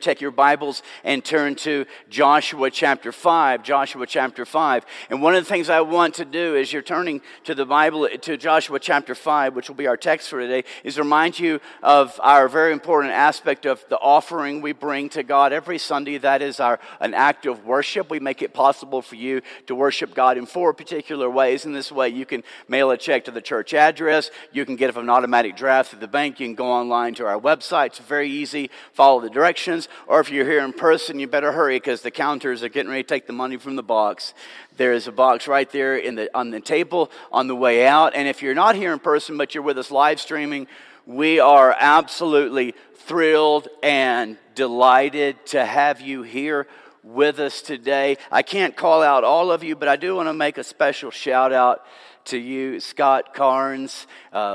Take your Bibles and turn to Joshua chapter 5, Joshua chapter 5. And one of the things I want to do as you're turning to the Bible, to Joshua chapter 5, which will be our text for today, is remind you of our very important aspect of the offering we bring to God every Sunday. That is an act of worship. We make it possible for you to worship God in four particular ways. In this way, you can mail a check to the church address. You can get an automatic draft through the bank. You can go online to our website. It's very easy. Follow the directions. Or if you're here in person, you better hurry because the counters are getting ready to take the money from the box. There is a box right there on the table on the way out. And if you're not here in person, but you're with us live streaming, we are absolutely thrilled and delighted to have you here with us today. I can't call out all of you, but I do want to make a special shout out to you, Scott Carnes.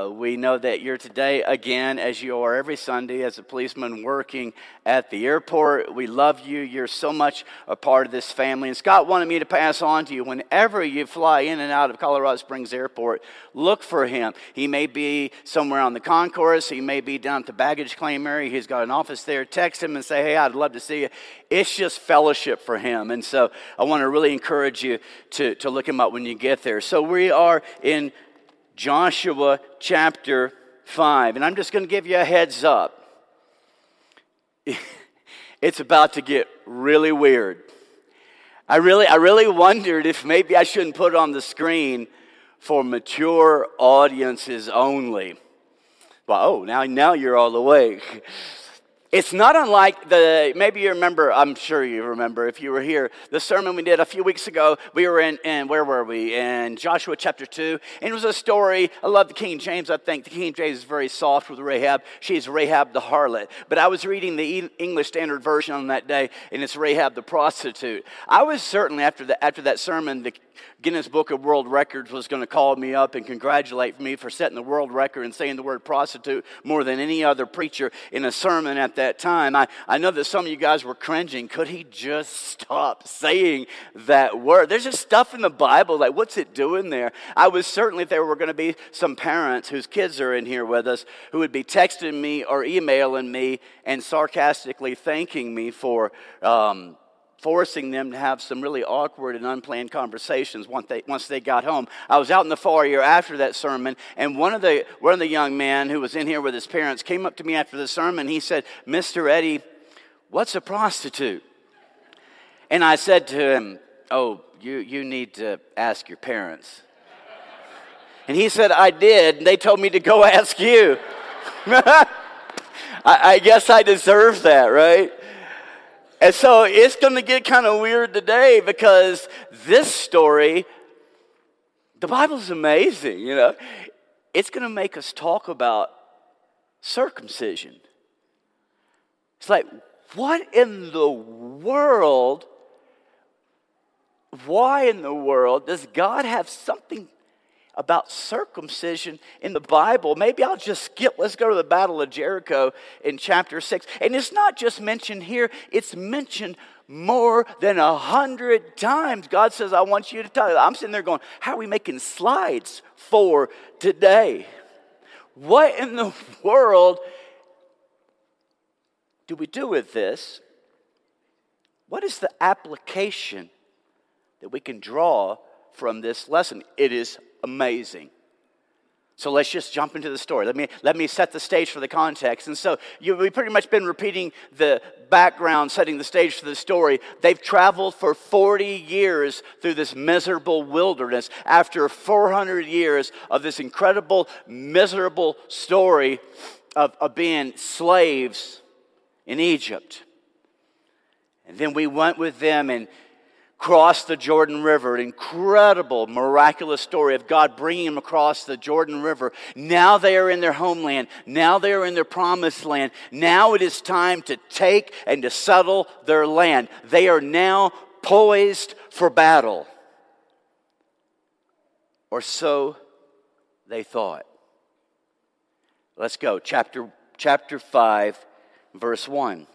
We know that you're today again, as you are every Sunday, as a policeman working at the airport. We love you. You're so much a part of this family. And Scott wanted me to pass on to you, whenever you fly in and out of Colorado Springs Airport, look for him. He may be somewhere on the concourse. He may be down at the baggage claim area. He's got an office there. Text him and say, hey, I'd love to see you. It's just fellowship for him. And so I want to really encourage you to look him up when you get there. So we are in Joshua chapter 5. And I'm just going to give you a heads up. It's about to get really weird. I really wondered if maybe I shouldn't put it on the screen for mature audiences only. Well, now you're all awake. It's not unlike I'm sure you remember if you were here, the sermon we did a few weeks ago. We were in Joshua chapter 2, and it was a story. I love the King James. I think the King James is very soft with Rahab. She's Rahab the harlot. But I was reading the English Standard Version on that day, and it's Rahab the prostitute. I was certainly, after that sermon, the Guinness Book of World Records was going to call me up and congratulate me for setting the world record and saying the word prostitute more than any other preacher in a sermon at that time. I know that some of you guys were cringing. Could he just stop saying that word? There's just stuff in the Bible, like what's it doing there? I was certainly, there were going to be some parents whose kids are in here with us who would be texting me or emailing me and sarcastically thanking me for forcing them to have some really awkward and unplanned conversations once they got home. I was out in the foyer after that sermon, and one of the young men who was in here with his parents came up to me after the sermon. He said, Mr. Eddie, what's a prostitute? And I said to him, oh, you need to ask your parents. And he said, I did, and they told me to go ask you. I guess I deserve that, right? And so it's going to get kind of weird today because this story, the Bible's amazing, you know. It's going to make us talk about circumcision. It's like, what in the world, why in the world does God have something about circumcision in the Bible? Maybe I'll just skip. Let's go to the Battle of Jericho in chapter 6. And it's not just mentioned here. It's mentioned more than 100 times. God says, I want you to tell you. I'm sitting there going, how are we making slides for today? What in the world do we do with this? What is the application that we can draw from this lesson? It is amazing. So let's just jump into the story. Let me set the stage for the context. And so we've pretty much been repeating the background, setting the stage for the story. They've traveled for 40 years through this miserable wilderness after 400 years of this incredible, miserable story of being slaves in Egypt. And then we went with them and crossed the Jordan River, an incredible, miraculous story of God bringing them across the Jordan River. Now they are in their homeland. Now they are in their promised land. Now it is time to take and to settle their land. They are now poised for battle. Or so they thought. Let's go. Chapter 5, verse 1.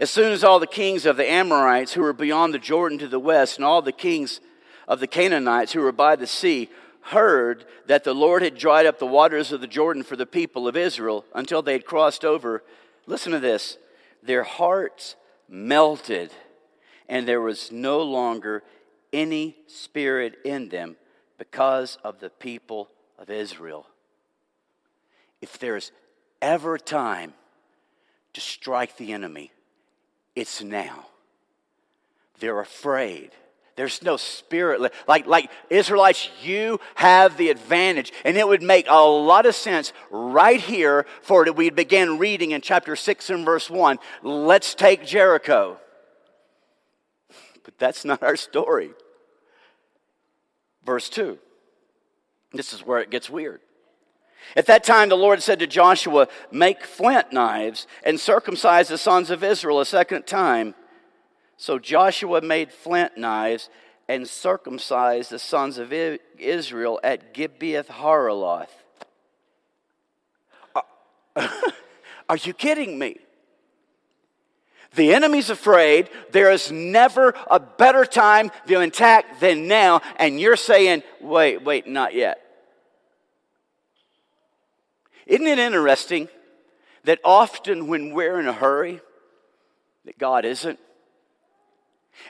As soon as all the kings of the Amorites who were beyond the Jordan to the west and all the kings of the Canaanites who were by the sea heard that the Lord had dried up the waters of the Jordan for the people of Israel until they had crossed over, listen to this, their hearts melted, and there was no longer any spirit in them because of the people of Israel. If there's ever a time to strike the enemy, it's now. They're afraid. There's no spirit. Like Israelites, you have the advantage. And it would make a lot of sense right here for it. We begin reading in chapter 6 and verse 1. Let's take Jericho. But that's not our story. Verse 2. This is where it gets weird. At that time, the Lord said to Joshua, make flint knives and circumcise the sons of Israel a second time. So Joshua made flint knives and circumcised the sons of Israel at Gibeath Haroloth. Are you kidding me? The enemy's afraid. There is never a better time to attack than now. And you're saying, wait, not yet. Isn't it interesting that often when we're in a hurry, that God isn't?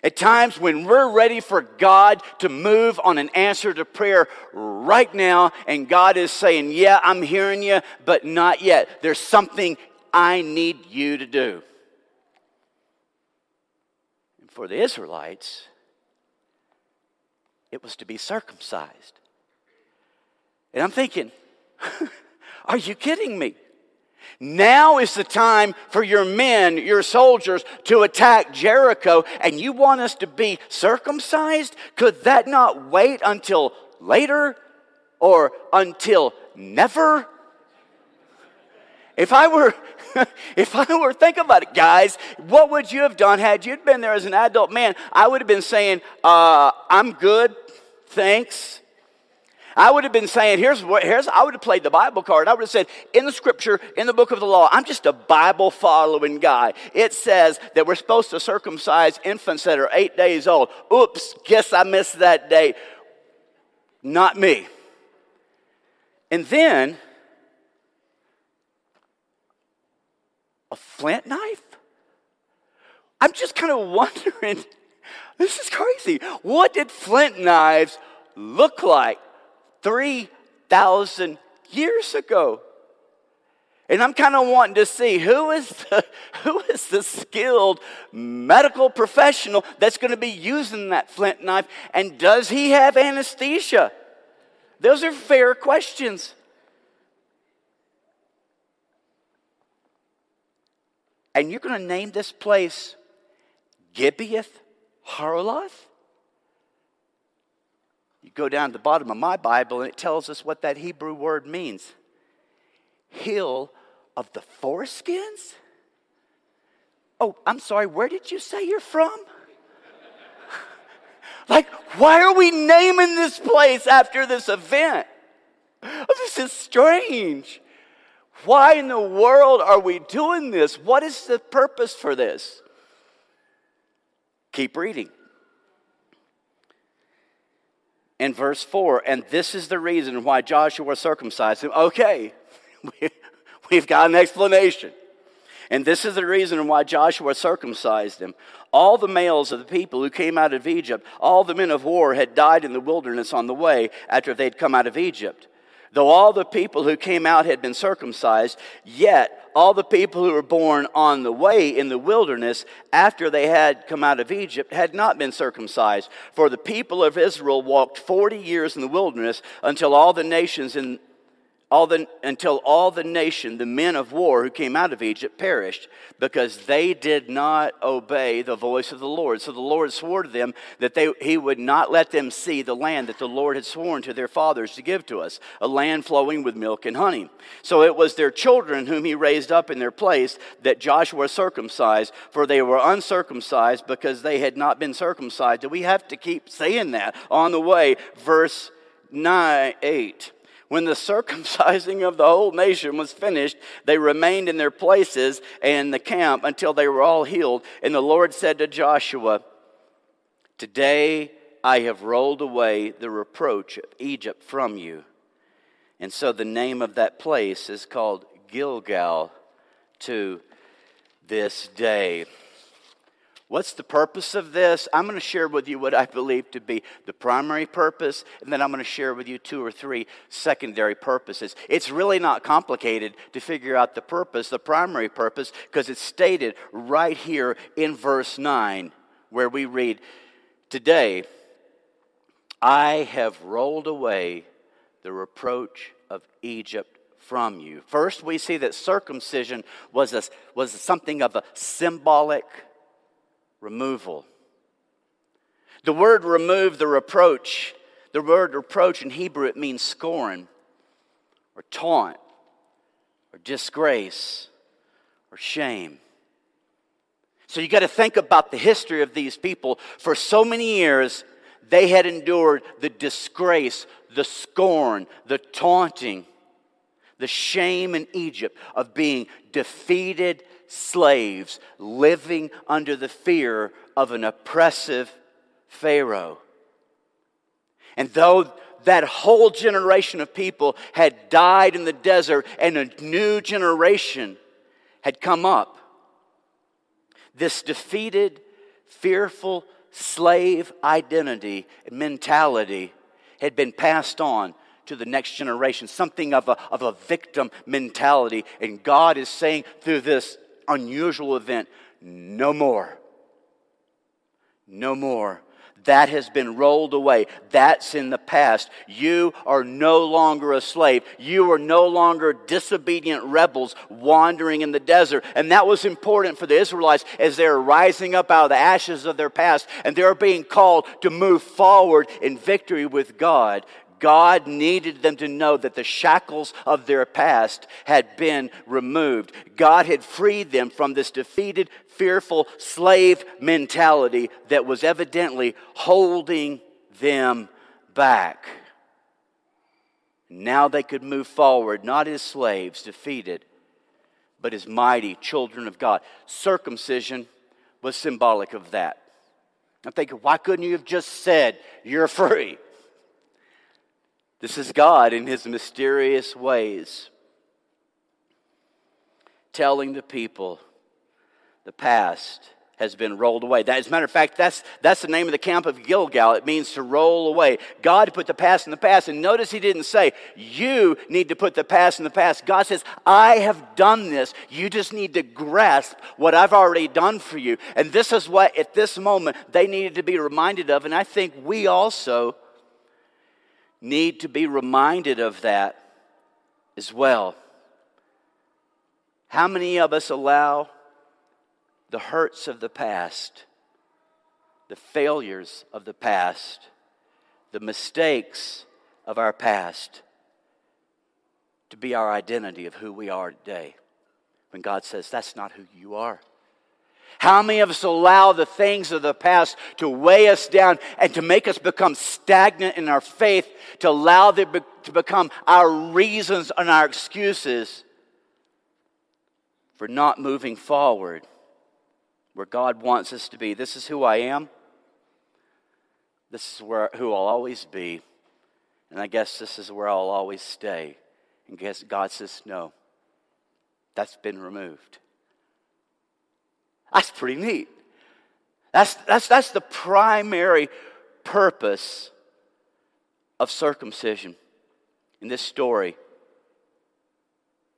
At times when we're ready for God to move on an answer to prayer right now, and God is saying, yeah, I'm hearing you, but not yet. There's something I need you to do. And for the Israelites, it was to be circumcised. And I'm thinking, are you kidding me? Now is the time for your men, your soldiers, to attack Jericho, and you want us to be circumcised? Could that not wait until later or until never? If I were, think about it, guys, what would you have done had you been there as an adult man? I would have been saying, I'm good, thanks. I would have been saying, I would have played the Bible card. I would have said, in the scripture, in the book of the law, I'm just a Bible following guy. It says that we're supposed to circumcise infants that are 8 days old. Oops, guess I missed that date. Not me. And then, a flint knife? I'm just kind of wondering, this is crazy. What did flint knives look like 3,000 years ago? And I'm kind of wanting to see who is the skilled medical professional that's going to be using that flint knife, and does he have anesthesia? Those are fair questions. And you're going to name this place Gibeath Haroloth? You go down to the bottom of my Bible and it tells us what that Hebrew word means. Hill of the foreskins? Oh, I'm sorry, where did you say you're from? Like, why are we naming this place after this event? Oh, this is strange. Why in the world are we doing this? What is the purpose for this? Keep reading. In verse 4, and this is the reason why Joshua circumcised him. Okay, we've got an explanation. And this is the reason why Joshua circumcised him. All the males of the people who came out of Egypt, all the men of war had died in the wilderness on the way after they'd come out of Egypt. Though all the people who came out had been circumcised, yet all the people who were born on the way in the wilderness after they had come out of Egypt had not been circumcised. For the people of Israel walked 40 years in the wilderness until all the nation, the men of war who came out of Egypt, perished, because they did not obey the voice of the Lord. So the Lord swore to them that he would not let them see the land that the Lord had sworn to their fathers to give to us, a land flowing with milk and honey. So it was their children whom he raised up in their place that Joshua circumcised, for they were uncircumcised because they had not been circumcised. Do we have to keep saying that on the way? Verse 8. When the circumcising of the whole nation was finished, they remained in their places and in the camp until they were all healed. And the Lord said to Joshua, today I have rolled away the reproach of Egypt from you. And so the name of that place is called Gilgal to this day. What's the purpose of this? I'm going to share with you what I believe to be the primary purpose, and then I'm going to share with you 2 or 3 secondary purposes. It's really not complicated to figure out the purpose, the primary purpose, because it's stated right here in verse 9, where we read, "Today I have rolled away the reproach of Egypt from you." First, we see that circumcision was something of a symbolic removal. The word remove, the word reproach in Hebrew, it means scorn or taunt or disgrace or shame. So you got to think about the history of these people. For so many years, they had endured the disgrace, the scorn, the taunting, the shame in Egypt of being defeated slaves living under the fear of an oppressive Pharaoh. And though that whole generation of people had died in the desert and a new generation had come up, this defeated, fearful slave identity and mentality had been passed on to the next generation, something of a victim mentality. And God is saying through this unusual event, no more. No more. That has been rolled away. That's in the past. You are no longer a slave. You are no longer disobedient rebels wandering in the desert. And that was important for the Israelites as they're rising up out of the ashes of their past, and they're being called to move forward in victory with God. God needed them to know that the shackles of their past had been removed. God had freed them from this defeated, fearful slave mentality that was evidently holding them back. Now they could move forward, not as slaves, defeated, but as mighty children of God. Circumcision was symbolic of that. I'm thinking, why couldn't you have just said, "You're free"? This is God in his mysterious ways telling the people the past has been rolled away. That, as a matter of fact, that's the name of the camp of Gilgal. It means to roll away. God put the past in the past. And notice he didn't say, you need to put the past in the past. God says, I have done this. You just need to grasp what I've already done for you. And this is what, at this moment, they needed to be reminded of. And I think we also need to be reminded of that as well. How many of us allow the hurts of the past, the failures of the past, the mistakes of our past to be our identity of who we are today, when God says, that's not who you are? How many of us allow the things of the past to weigh us down and to make us become stagnant in our faith, to allow them to become our reasons and our excuses for not moving forward where God wants us to be? This is who I am. This is who I'll always be. And I guess this is where I'll always stay. And guess God says, no, that's been removed. That's pretty neat. That's the primary purpose of circumcision in this story.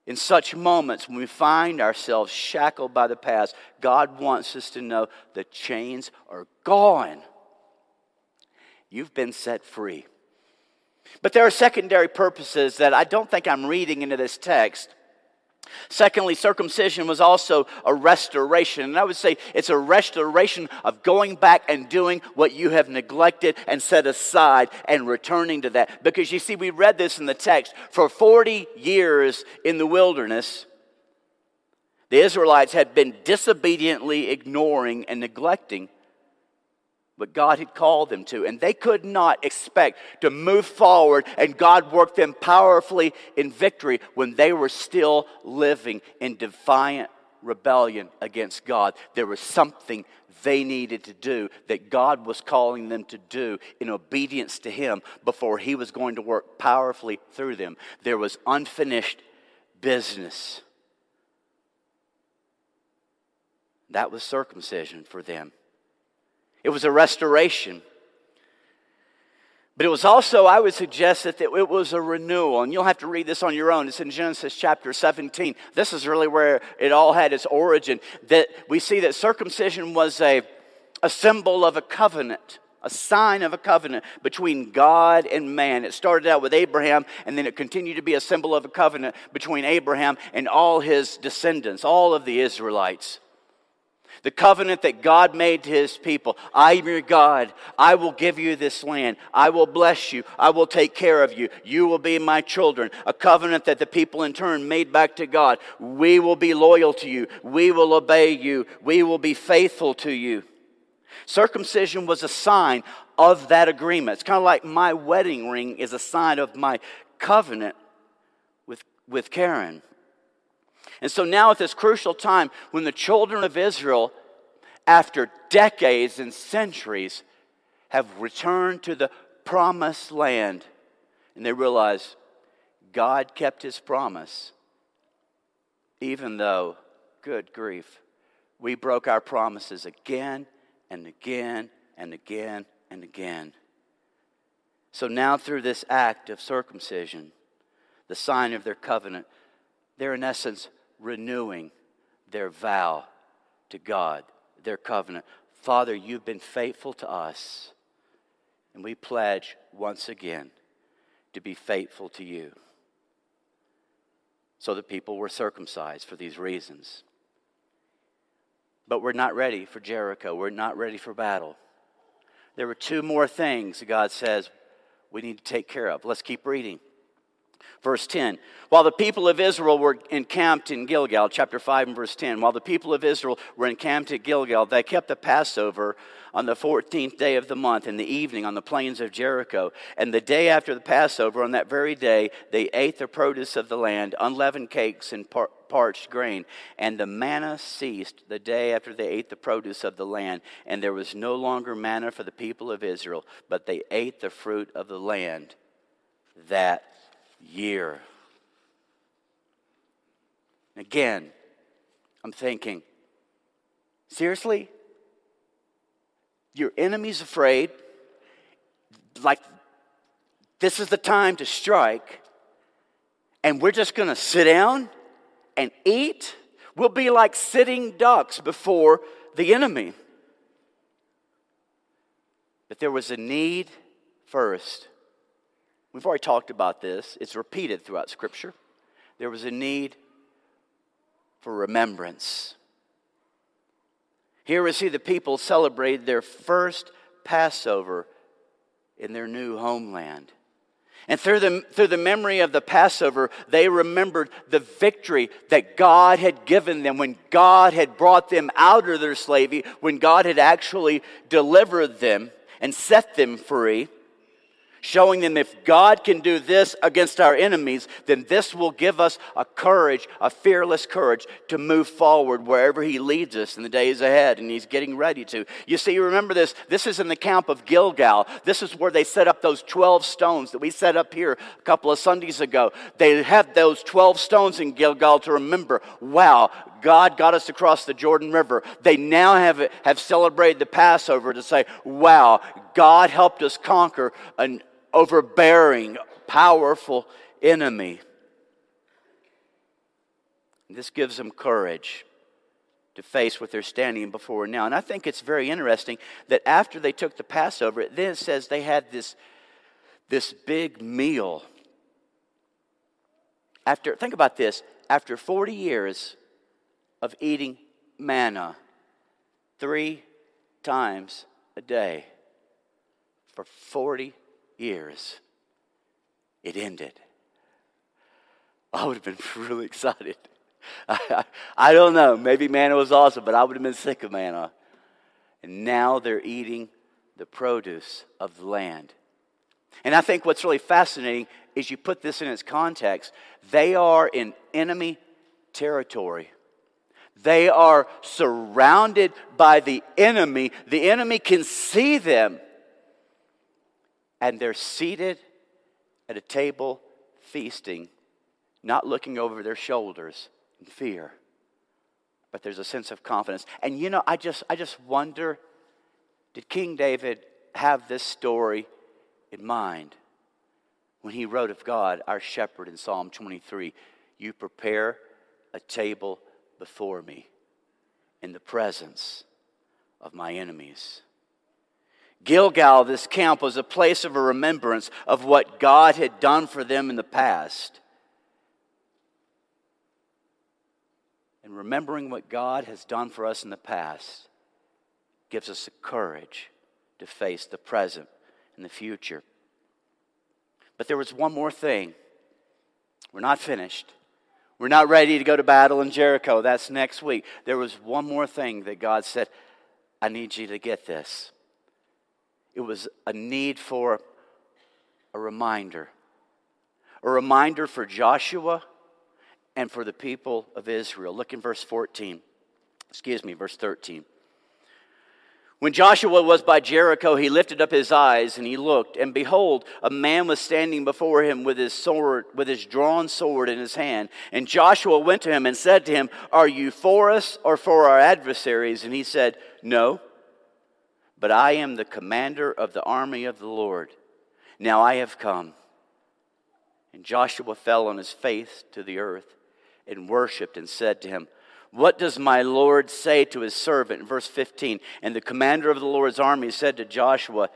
In such moments when we find ourselves shackled by the past, God wants us to know the chains are gone. You've been set free. But there are secondary purposes that I don't think I'm reading into this text. Secondly, circumcision was also a restoration. And I would say it's a restoration of going back and doing what you have neglected and set aside and returning to that. Because you see, we read this in the text. For 40 years in the wilderness, the Israelites had been disobediently ignoring and neglecting what God had called them to. And they could not expect to move forward, and God worked them powerfully in victory when they were still living in defiant rebellion against God. There was something they needed to do that God was calling them to do in obedience to Him before He was going to work powerfully through them. There was unfinished business. That was circumcision for them. It was a restoration. But it was also, I would suggest, that it was a renewal. And you'll have to read this on your own. It's in Genesis chapter 17. This is really where it all had its origin. That we see that circumcision was a symbol of a covenant, a sign of a covenant between God and man. It started out with Abraham, and then it continued to be a symbol of a covenant between Abraham and all his descendants, all of the Israelites. The covenant that God made to his people. I am your God. I will give you this land. I will bless you. I will take care of you. You will be my children. A covenant that the people in turn made back to God. We will be loyal to you. We will obey you. We will be faithful to you. Circumcision was a sign of that agreement. It's kind of like my wedding ring is a sign of my covenant with Karen. And so now at this crucial time when the children of Israel, after decades and centuries, have returned to the promised land, and they realize God kept his promise, even though, good grief, we broke our promises again and again and again and again. So now through this act of circumcision, the sign of their covenant, they're in essence renewing their vow to God, their covenant. Father, you've been faithful to us, and we pledge once again to be faithful to you. So the people were circumcised for these reasons. But we're not ready for Jericho. We're not ready for battle. There were two more things God says we need to take care of. Let's keep reading. Verse 10, while the people of Israel were encamped in Gilgal, chapter 5 and verse 10, while the people of Israel were encamped at Gilgal, they kept the Passover on the 14th day of the month in the evening on the plains of Jericho. And the day after the Passover, on that very day, they ate the produce of the land, unleavened cakes and parched grain. And the manna ceased the day after they ate the produce of the land. And there was no longer manna for the people of Israel, but they ate the fruit of the land that year. Again, I'm thinking, seriously? Your enemy's afraid, like this is the time to strike, and we're just going to sit down and eat? We'll be like sitting ducks before the enemy. But there was a need first. We've already talked about this. It's repeated throughout Scripture. There was a need for remembrance. Here we see the people celebrate their first Passover in their new homeland. And through the memory of the Passover, they remembered the victory that God had given them when God had brought them out of their slavery, when God had actually delivered them and set them free. Showing them if God can do this against our enemies, then this will give us a courage, a fearless courage to move forward wherever he leads us in the days ahead, and he's getting ready to. You see, remember this. This is in the camp of Gilgal. This is where they set up those 12 stones that we set up here a couple of Sundays ago. They had those 12 stones in Gilgal to remember, wow, God got us across the Jordan River. They now have celebrated the Passover to say, wow, God helped us conquer an overbearing, powerful enemy. And this gives them courage to face what they're standing before now. And I think it's very interesting that after they took the Passover, it then says they had this big meal. Think about this. After 40 years of eating manna 3 times a day for 40 years, it ended. I would have been really excited. I don't know. Maybe manna was awesome, but I would have been sick of manna. And now they're eating the produce of the land. And I think what's really fascinating is you put this in its context. They are in enemy territory. They are surrounded by the enemy. The enemy can see them. And they're seated at a table feasting, not looking over their shoulders in fear. but there's a sense of confidence. And you know, I just wonder, did King David have this story in mind when he wrote of God, our shepherd, in Psalm 23, "You prepare a table before me in the presence of my enemies." Gilgal, this camp, was a place of a remembrance of what God had done for them in the past. And remembering what God has done for us in the past gives us the courage to face the present and the future. But there was one more thing. We're not finished. We're not ready to go to battle in Jericho. That's next week. There was one more thing that God said, I need you to get this. It was a need for a reminder for Joshua and for the people of Israel. Look in verse 13. When Joshua was by Jericho, he lifted up his eyes and he looked, and behold, a man was standing before him with his drawn sword in his hand. And Joshua went to him and said to him, "Are you for us or for our adversaries?" And he said, "No, but I am the commander of the army of the Lord. Now I have come." And Joshua fell on his face to the earth and worshipped and said to him, "What does my Lord say to his servant?" In verse 15, and the commander of the Lord's army said to Joshua,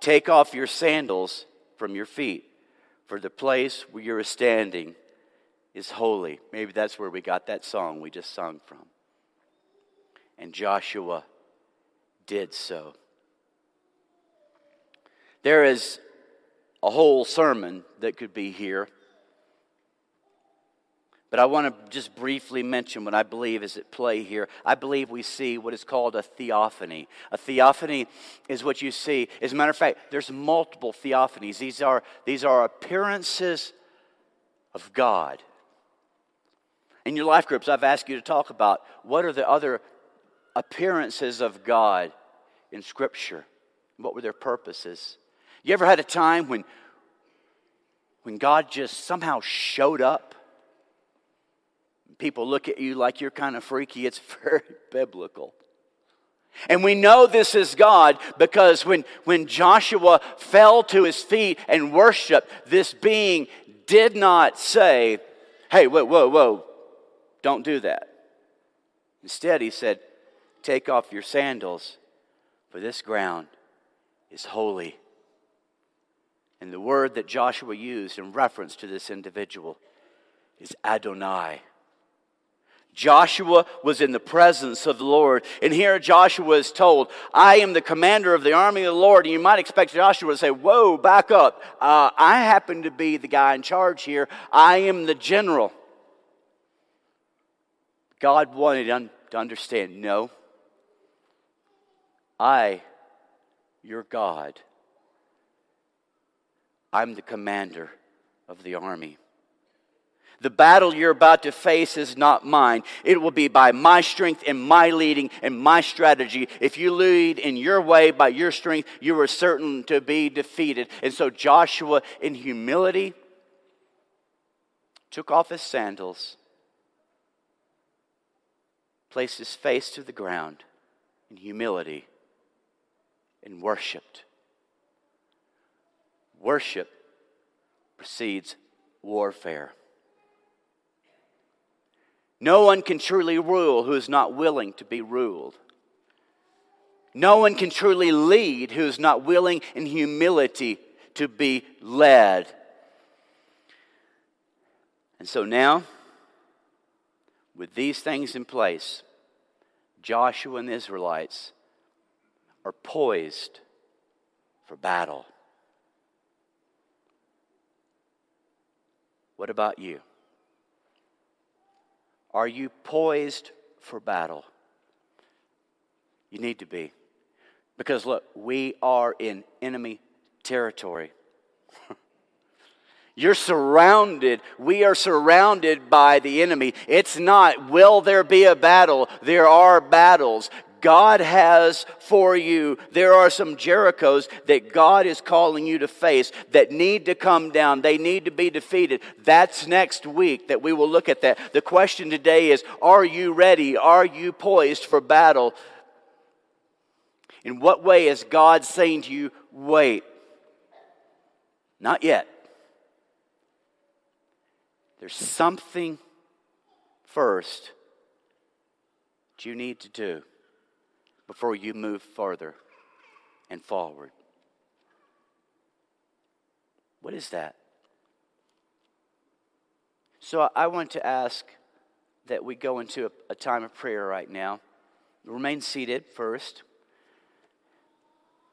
"Take off your sandals from your feet, for the place where you are standing is holy." Maybe that's where we got that song we just sung from. And Joshua did so. There is a whole sermon that could be here, but I want to just briefly mention what I believe is at play here. I believe we see what is called a theophany. A theophany is what you see. As a matter of fact, there's multiple theophanies. These are appearances of God. In your life groups, I've asked you to talk about what are the other appearances of God in Scripture. What were their purposes? You ever had a time when God just somehow showed up? People look at you like you're kind of freaky. It's very biblical. And we know this is God because when Joshua fell to his feet and worshiped, this being did not say, "Hey, whoa, don't do that." Instead, he said, "Take off your sandals, for this ground is holy." And the word that Joshua used in reference to this individual is Adonai. Joshua was in the presence of the Lord. And here Joshua is told, "I am the commander of the army of the Lord." And you might expect Joshua to say, "Whoa, back up. I happen to be the guy in charge here. I am the general." God wanted him to understand, no, I, your God, I'm the commander of the army. The battle you're about to face is not mine. It will be by my strength and my leading and my strategy. If you lead in your way by your strength, you are certain to be defeated. And so Joshua, in humility, took off his sandals, placed his face to the ground in humility, and worshiped. Worship precedes warfare. No one can truly rule who is not willing to be ruled. No one can truly lead who is not willing in humility to be led. And so now, with these things in place, Joshua and the Israelites are poised for battle. What about you? Are you poised for battle? You need to be. Because look, we are in enemy territory. You're surrounded. We are surrounded by the enemy. It's not, will there be a battle? There are battles. God has for you. There are some Jerichos that God is calling you to face that need to come down. They need to be defeated. That's next week that we will look at that. The question today is, are you ready? Are you poised for battle? In what way is God saying to you, wait? Not yet. There's something first that you need to do before you move further and forward. What is that? So I want to ask that we go into a time of prayer right now. Remain seated first.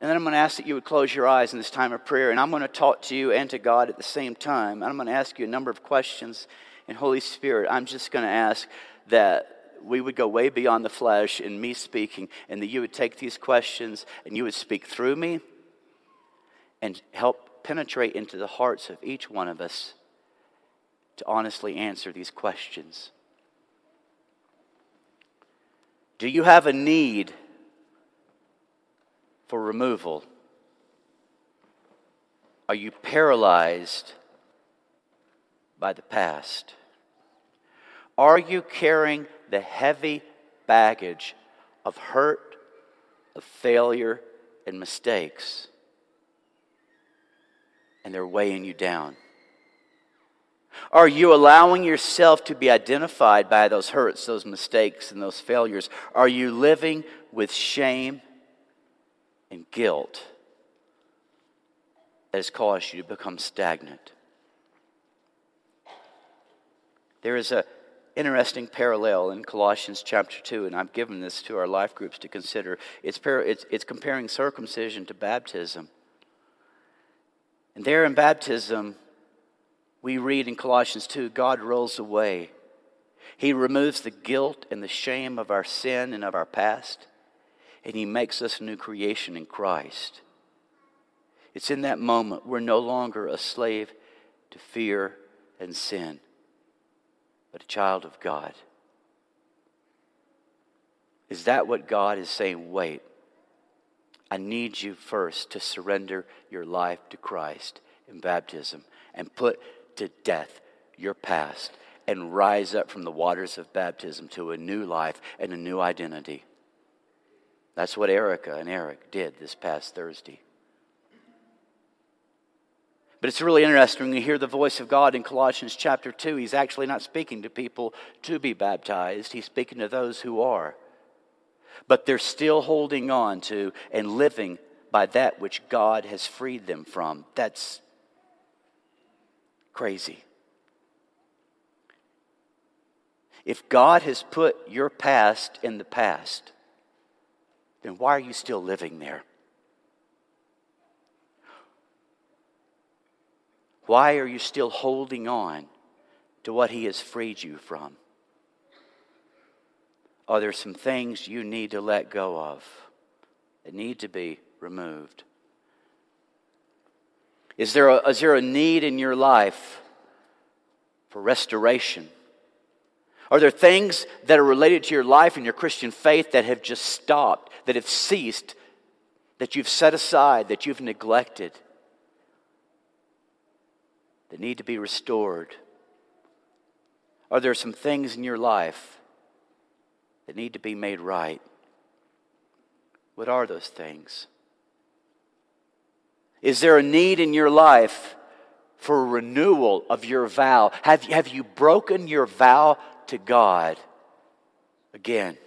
And then I'm going to ask that you would close your eyes in this time of prayer. And I'm going to talk to you and to God at the same time. And I'm going to ask you a number of questions. And Holy Spirit, I'm just going to ask that we would go way beyond the flesh in me speaking. And that you would take these questions and you would speak through me. And help penetrate into the hearts of each one of us to honestly answer these questions. Do you have a need for removal? Are you paralyzed by the past? Are you carrying the heavy baggage of hurt, of failure, and mistakes? And they're weighing you down. Are you allowing yourself to be identified by those hurts, those mistakes, and those failures? Are you living with shame and guilt that has caused you to become stagnant? There is an interesting parallel in Colossians chapter 2, and I've given this to our life groups to consider. It's comparing circumcision to baptism. And there in baptism, we read in Colossians 2, God rolls away. He removes the guilt and the shame of our sin and of our past. And he makes us a new creation in Christ. It's in that moment we're no longer a slave to fear and sin, but a child of God. Is that what God is saying? Wait, I need you first to surrender your life to Christ in baptism and put to death your past and rise up from the waters of baptism to a new life and a new identity. That's what Erica and Eric did this past Thursday. But it's really interesting to hear the voice of God in Colossians chapter 2. He's actually not speaking to people to be baptized. He's speaking to those who are. But they're still holding on to and living by that which God has freed them from. That's crazy. If God has put your past in the past, then why are you still living there? Why are you still holding on to what he has freed you from? Are there some things you need to let go of that need to be removed? Is there a need in your life for restoration? Are there things that are related to your life and your Christian faith that have just stopped, that have ceased, that you've set aside, that you've neglected, that need to be restored? Are there some things in your life that need to be made right? What are those things? Is there a need in your life for renewal of your vow? Have you broken your vow to God again?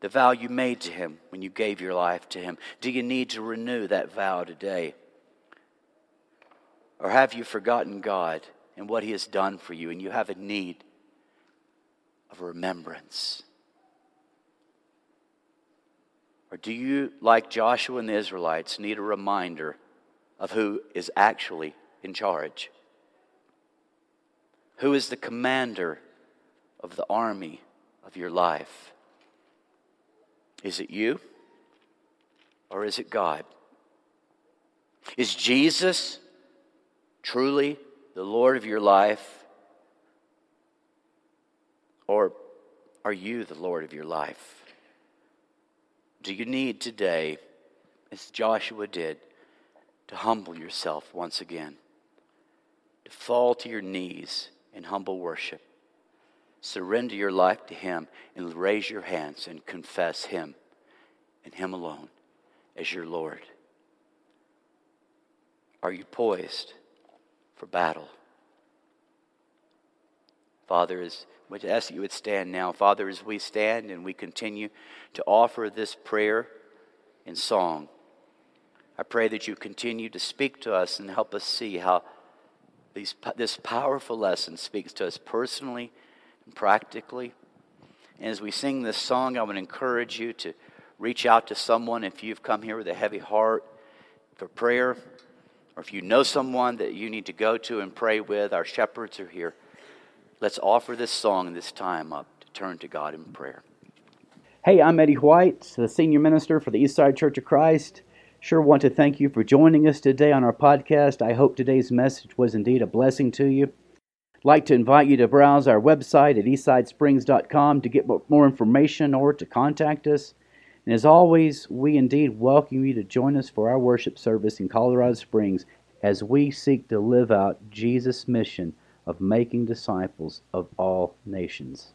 The vow you made to him when you gave your life to him. Do you need to renew that vow today? Or have you forgotten God and what he has done for you, and you have a need of remembrance? Or do you, like Joshua and the Israelites, need a reminder of who is actually in charge? Who is the commander of the army of your life? Is it you or is it God? Is Jesus truly the Lord of your life? Or Are you the Lord of your life? Do you need today, as Joshua did, to humble yourself once again? To fall to your knees in humble worship. Surrender your life to Him and raise your hands and confess Him and Him alone as your Lord. Are you poised for battle? Father, as we ask that you would stand now. Father, as we stand and we continue to offer this prayer in song, I pray that you continue to speak to us and help us see how this powerful lesson speaks to us personally and practically. And as we sing this song, I would encourage you to reach out to someone if you've come here with a heavy heart for prayer, or if you know someone that you need to go to and pray with. Our shepherds are here. Let's offer this song and this time up to turn to God in prayer. Hey, I'm Eddie White, the senior minister for the Eastside Church of Christ. Sure want to thank you for joining us today on our podcast. I hope today's message was indeed a blessing to you. I'd like to invite you to browse our website at eastsidesprings.com to get more information or to contact us. And as always, we indeed welcome you to join us for our worship service in Colorado Springs as we seek to live out Jesus' mission of making disciples of all nations.